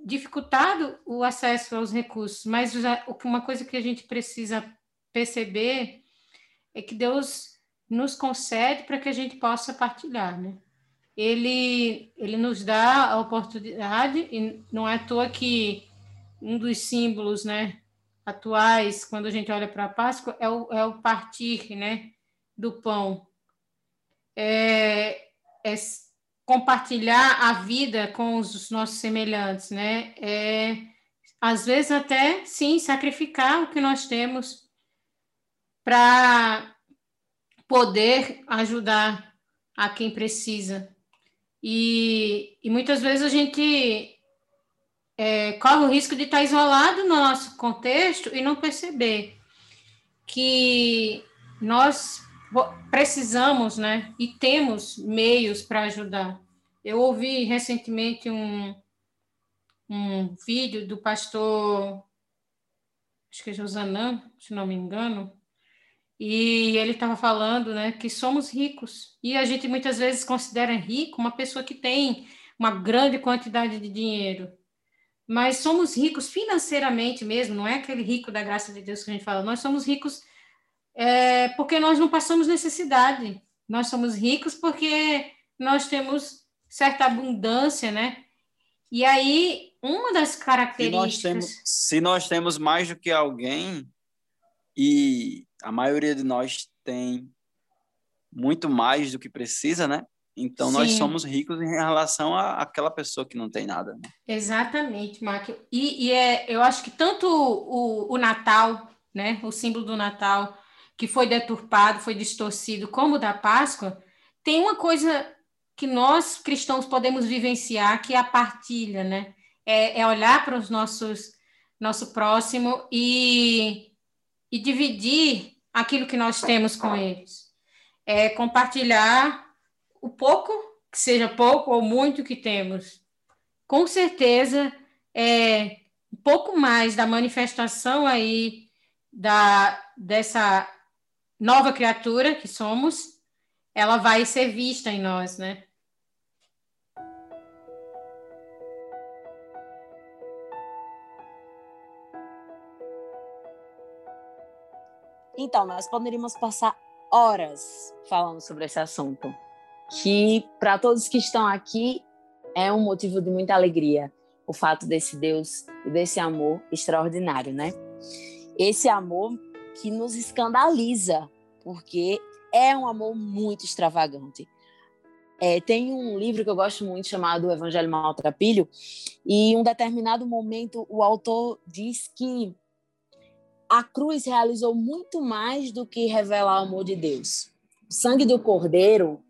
dificultado o acesso aos recursos. Mas uma coisa que a gente precisa perceber é que Deus nos concede para que a gente possa partilhar, né? Ele nos dá a oportunidade, e não é à toa que um dos símbolos, né, atuais, quando a gente olha para a Páscoa, é o partir, né, do pão. É compartilhar a vida com os nossos semelhantes, né? Às vezes até, sim, sacrificar o que nós temos para poder ajudar a quem precisa. E muitas vezes a gente corre o risco de estar isolado no nosso contexto e não perceber que nós precisamos, né, e temos meios para ajudar. Eu ouvi recentemente um vídeo do pastor, acho que é Josanã, se não me engano, e ele estava falando, né, que somos ricos. E a gente muitas vezes considera rico uma pessoa que tem uma grande quantidade de dinheiro. Mas somos ricos financeiramente mesmo, não é aquele rico da graça de Deus que a gente fala. Nós somos ricos porque nós não passamos necessidade. Nós somos ricos porque nós temos certa abundância, né? E aí, uma das características... Se nós temos mais do que alguém, e a maioria de nós tem muito mais do que precisa, né? Então, sim, nós somos ricos em relação àquela pessoa que não tem nada, né? Exatamente, Mark. Eu acho que tanto o Natal, né, o símbolo do Natal, que foi deturpado, foi distorcido, como o da Páscoa, tem uma coisa que nós, cristãos, podemos vivenciar, que é a partilha, né? É olhar para os nosso próximo e dividir aquilo que nós temos com eles. É compartilhar o pouco, que seja pouco ou muito, que temos. Com certeza, um pouco mais da manifestação aí dessa nova criatura que somos, ela vai ser vista em nós, né? Então, nós poderíamos passar horas falando sobre esse assunto, que para todos que estão aqui é um motivo de muita alegria, o fato desse Deus e desse amor extraordinário, né? Esse amor que nos escandaliza, porque é um amor muito extravagante. Tem um livro que eu gosto muito chamado Evangelho Maltrapilho, e em um determinado momento o autor diz que a cruz realizou muito mais do que revelar o amor de Deus. O sangue do Cordeiro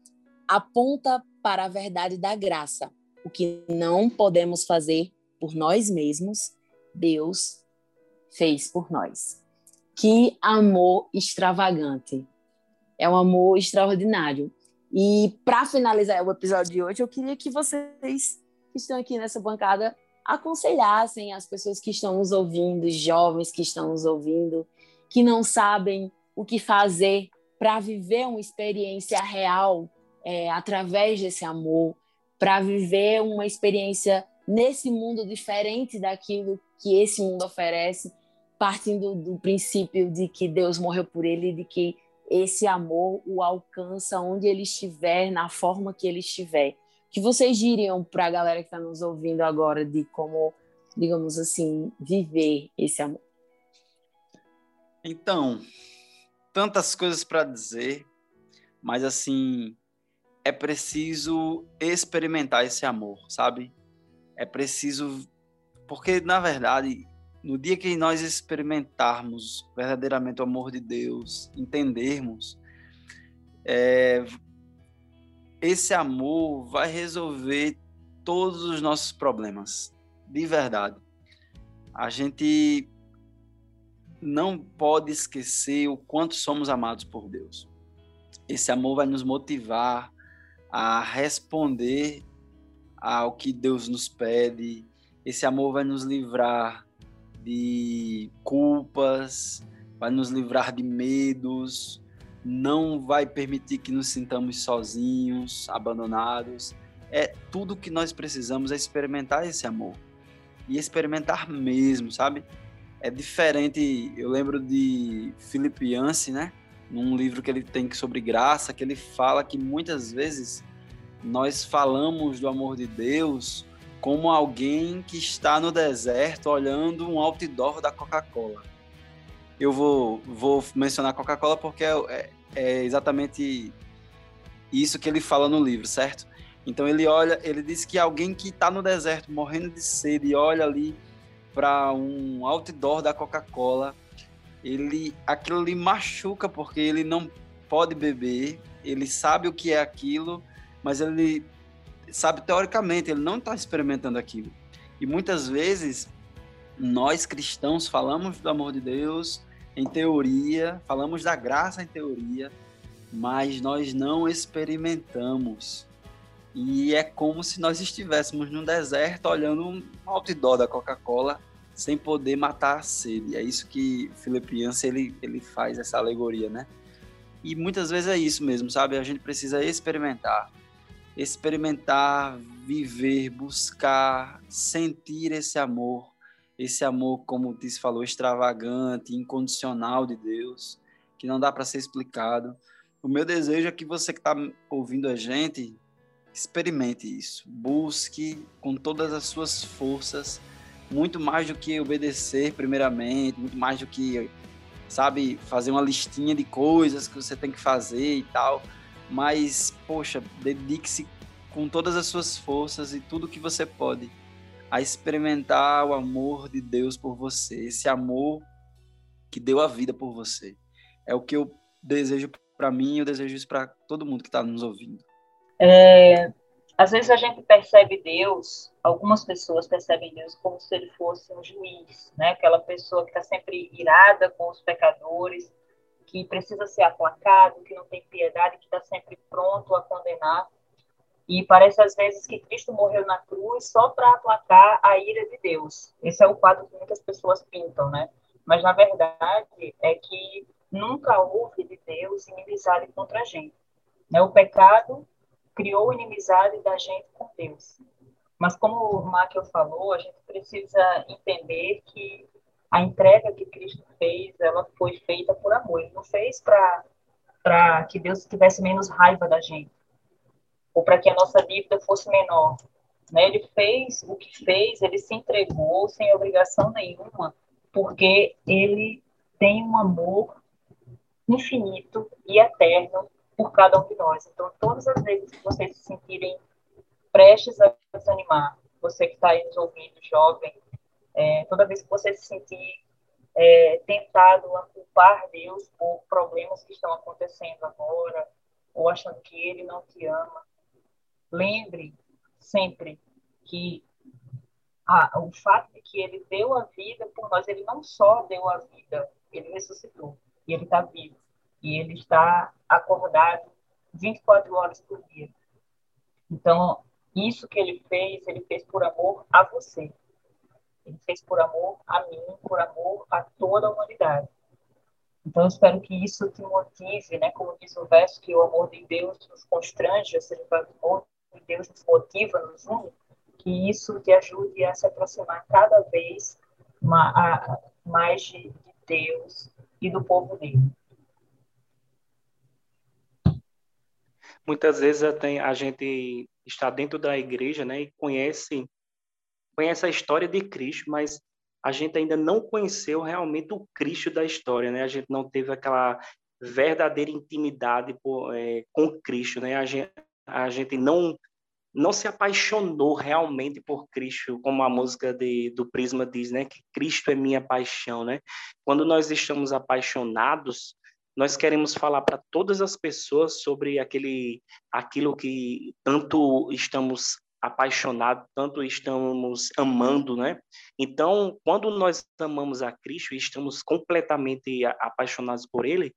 aponta para a verdade da graça. O que não podemos fazer por nós mesmos, Deus fez por nós. Que amor extravagante. É um amor extraordinário. E para finalizar o episódio de hoje, eu queria que vocês que estão aqui nessa bancada aconselhassem as pessoas que estão nos ouvindo, jovens que estão nos ouvindo, que não sabem o que fazer para viver uma experiência real através desse amor, para viver uma experiência nesse mundo diferente daquilo que esse mundo oferece, partindo do princípio de que Deus morreu por ele, de que esse amor o alcança onde ele estiver, na forma que ele estiver. Que vocês diriam para a galera que está nos ouvindo agora de como, digamos assim, viver esse amor? Então, tantas coisas para dizer, mas assim, é preciso experimentar esse amor, sabe? É preciso, porque na verdade, no dia que nós experimentarmos verdadeiramente o amor de Deus, entendermos, esse amor vai resolver todos os nossos problemas, de verdade. A gente não pode esquecer o quanto somos amados por Deus. Esse amor vai nos motivar a responder ao que Deus nos pede. Esse amor vai nos livrar de culpas, vai nos livrar de medos, não vai permitir que nos sintamos sozinhos, abandonados. Tudo que nós precisamos é experimentar esse amor. E experimentar mesmo, sabe? É diferente, eu lembro de Filipenses, né? num livro que ele tem sobre graça, que ele fala que muitas vezes nós falamos do amor de Deus como alguém que está no deserto olhando um outdoor da Coca-Cola. Eu vou mencionar Coca-Cola porque é exatamente isso que ele fala no livro, certo? Então ele diz que alguém que está no deserto morrendo de sede e olha ali para um outdoor da Coca-Cola, aquilo lhe machuca porque ele não pode beber, ele sabe o que é aquilo, mas ele sabe teoricamente, ele não está experimentando aquilo. E muitas vezes nós cristãos falamos do amor de Deus em teoria, falamos da graça em teoria, mas nós não experimentamos. E é como se nós estivéssemos num deserto olhando um outdoor da Coca-Cola sem poder matar a sede. É isso que Filipenses ele faz, essa alegoria, né? E muitas vezes é isso mesmo, sabe? A gente precisa experimentar, viver, buscar, sentir esse amor, como o Tiz falou, extravagante, incondicional de Deus, que não dá para ser explicado. O meu desejo é que você que está ouvindo a gente experimente isso, busque com todas as suas forças, muito mais do que obedecer primeiramente, muito mais do que, sabe, fazer uma listinha de coisas que você tem que fazer e tal, mas, poxa, dedique-se com todas as suas forças e tudo que você pode a experimentar o amor de Deus por você, esse amor que deu a vida por você. É o que eu desejo para mim, eu desejo isso para todo mundo que está nos ouvindo. Às vezes a gente percebe Deus, algumas pessoas percebem Deus como se ele fosse um juiz, né? Aquela pessoa que está sempre irada com os pecadores, que precisa ser aplacado, que não tem piedade, que está sempre pronto a condenar. E parece às vezes que Cristo morreu na cruz só para aplacar a ira de Deus. Esse é o quadro que muitas pessoas pintam, né? Mas na verdade é que nunca houve de Deus inimizade contra a gente, né? O pecado criou inimizade da gente com Deus. Mas como o Maquio falou, a gente precisa entender que a entrega que Cristo fez, ela foi feita por amor. Ele não fez para que Deus tivesse menos raiva da gente, ou para que a nossa dívida fosse menor, né? Ele fez o que fez, ele se entregou sem obrigação nenhuma, porque ele tem um amor infinito e eterno por cada um de nós. Então, todas as vezes que vocês se sentirem prestes a desanimar, você que está aí nos ouvindo, jovem, toda vez que você se sentir tentado a culpar Deus por problemas que estão acontecendo agora, ou achando que ele não te ama, lembre sempre que o fato de que ele deu a vida por nós, ele não só deu a vida, ele ressuscitou, e ele está vivo. E ele está acordado 24 horas por dia. Então, isso que ele fez por amor a você. Ele fez por amor a mim, por amor a toda a humanidade. Então, eu espero que isso te motive, né? Como diz o verso, que o amor de Deus nos constrange, ou seja, o amor de Deus nos motiva, nos une, que isso te ajude a se aproximar cada vez mais de Deus e do povo dele. Muitas vezes a gente está dentro da igreja, né, e conhece a história de Cristo, mas a gente ainda não conheceu realmente o Cristo da história, né? A gente não teve aquela verdadeira intimidade com Cristo, né? A gente não se apaixonou realmente por Cristo, como a música do Prisma diz, né? Que Cristo é minha paixão, né? Quando nós estamos apaixonados, nós queremos falar para todas as pessoas sobre aquilo que tanto estamos apaixonados, tanto estamos amando, né? Então, quando nós amamos a Cristo e estamos completamente apaixonados por Ele,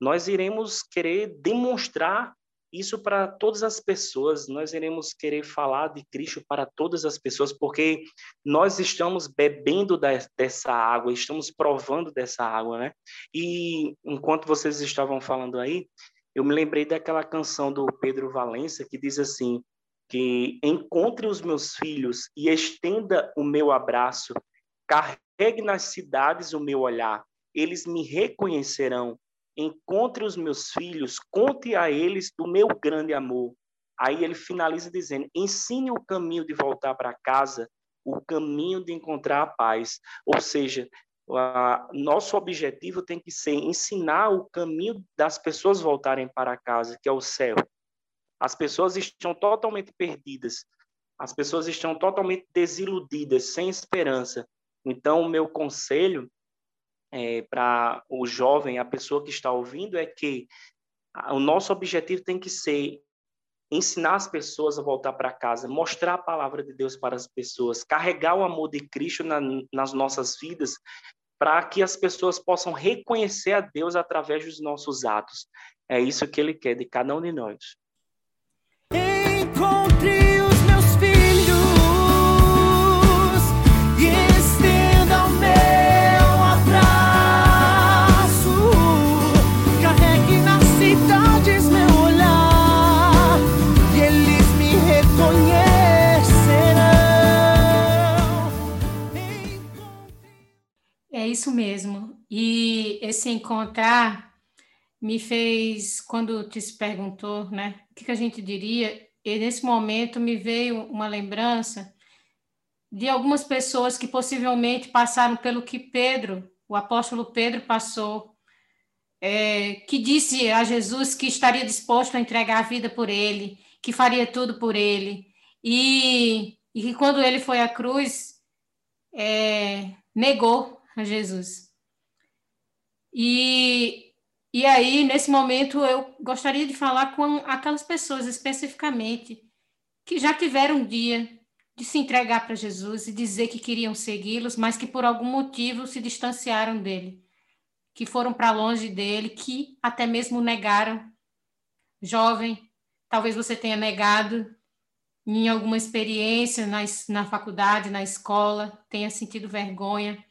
nós iremos querer demonstrar isso para todas as pessoas, nós iremos querer falar de Cristo para todas as pessoas, porque nós estamos bebendo dessa água, estamos provando dessa água, né? E enquanto vocês estavam falando aí, eu me lembrei daquela canção do Pedro Valença, que diz assim, que encontre os meus filhos e estenda o meu abraço, carregue nas cidades o meu olhar, eles me reconhecerão, Encontre os meus filhos, conte a eles do meu grande amor. Aí ele finaliza dizendo, ensine o caminho de voltar para casa, o caminho de encontrar a paz. Ou seja, nosso objetivo tem que ser ensinar o caminho das pessoas voltarem para casa, que é o céu. As pessoas estão totalmente perdidas. As pessoas estão totalmente desiludidas, sem esperança. Então, o meu conselho para o jovem, a pessoa que está ouvindo, é que o nosso objetivo tem que ser ensinar as pessoas a voltar para casa, mostrar a palavra de Deus para as pessoas, carregar o amor de Cristo nas nossas vidas, para que as pessoas possam reconhecer a Deus através dos nossos atos. É isso que Ele quer de cada um de nós. Encontre os meus filhos e estenda o meu abraço, carregue nas cidades meu olhar e eles me reconhecerão. É isso mesmo. E esse encontrar me fez, quando te se perguntou, né, o que a gente diria. E nesse momento me veio uma lembrança de algumas pessoas que possivelmente passaram pelo que Pedro, o apóstolo Pedro, passou, que disse a Jesus que estaria disposto a entregar a vida por ele, que faria tudo por ele. E que quando ele foi à cruz, negou a Jesus. E aí, nesse momento, eu gostaria de falar com aquelas pessoas especificamente que já tiveram um dia de se entregar para Jesus e dizer que queriam segui-los, mas que por algum motivo se distanciaram dele, que foram para longe dele, que até mesmo negaram. Jovem, talvez você tenha negado em alguma experiência na faculdade, na escola, tenha sentido vergonha,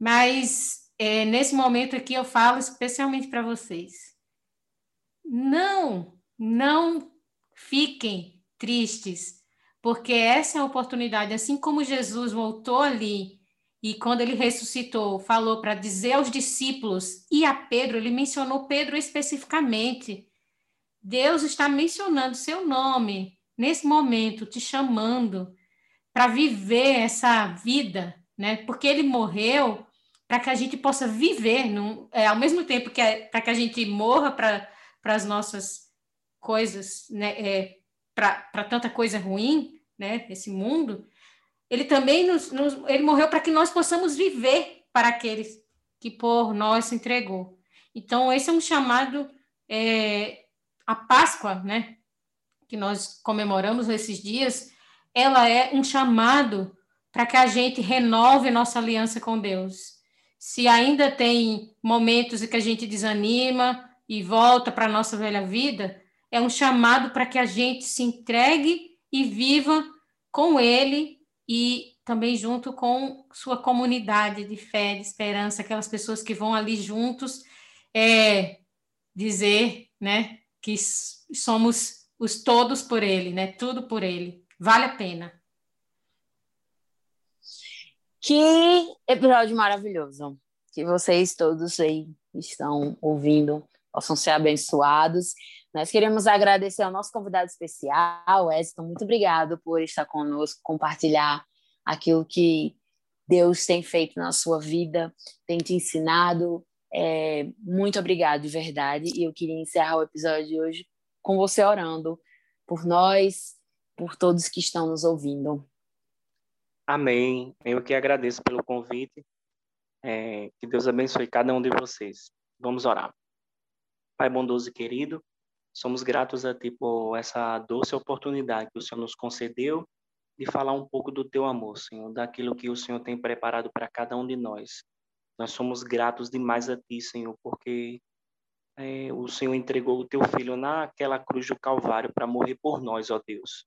mas... nesse momento aqui eu falo especialmente para vocês. Não fiquem tristes, porque essa é a oportunidade. Assim como Jesus voltou ali e quando ele ressuscitou, falou para dizer aos discípulos e a Pedro, ele mencionou Pedro especificamente. Deus está mencionando seu nome nesse momento, te chamando para viver essa vida, né? Porque ele morreu para que a gente possa viver, ao mesmo tempo que para que a gente morra para as nossas coisas, né, para tanta coisa ruim, né, nesse mundo, ele também ele morreu para que nós possamos viver para aqueles que por nós se entregou. Então, esse é um chamado, a Páscoa, né, que nós comemoramos esses dias, ela é um chamado para que a gente renove nossa aliança com Deus. Se ainda tem momentos em que a gente desanima e volta para a nossa velha vida, é um chamado para que a gente se entregue e viva com ele e também junto com sua comunidade de fé, de esperança, aquelas pessoas que vão ali juntos dizer, né, que somos os todos por ele, né, tudo por ele. Vale a pena. Que episódio maravilhoso, que vocês todos aí estão ouvindo, possam ser abençoados. Nós queremos agradecer ao nosso convidado especial, Weston, muito obrigado por estar conosco, compartilhar aquilo que Deus tem feito na sua vida, tem te ensinado, muito obrigado de verdade, e eu queria encerrar o episódio de hoje com você orando por nós, por todos que estão nos ouvindo. Amém. Eu que agradeço pelo convite. Que Deus abençoe cada um de vocês. Vamos orar. Pai bondoso e querido, somos gratos a Ti por essa doce oportunidade que o Senhor nos concedeu de falar um pouco do Teu amor, Senhor, daquilo que o Senhor tem preparado para cada um de nós. Nós somos gratos demais a Ti, Senhor, porque o Senhor entregou o Teu Filho naquela cruz do Calvário para morrer por nós, ó Deus.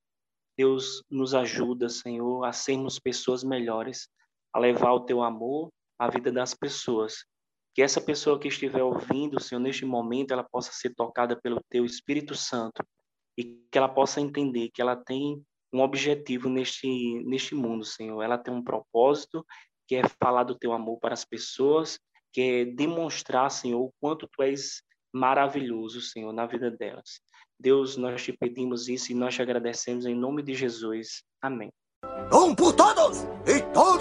Deus nos ajuda, Senhor, a sermos pessoas melhores, a levar o Teu amor à vida das pessoas. Que essa pessoa que estiver ouvindo, Senhor, neste momento, ela possa ser tocada pelo Teu Espírito Santo e que ela possa entender que ela tem um objetivo neste mundo, Senhor. Ela tem um propósito, que é falar do Teu amor para as pessoas, demonstrar, Senhor, o quanto Tu és maravilhoso, Senhor, na vida delas. Deus, nós Te pedimos isso e nós Te agradecemos em nome de Jesus. Amém. Um por todos e todos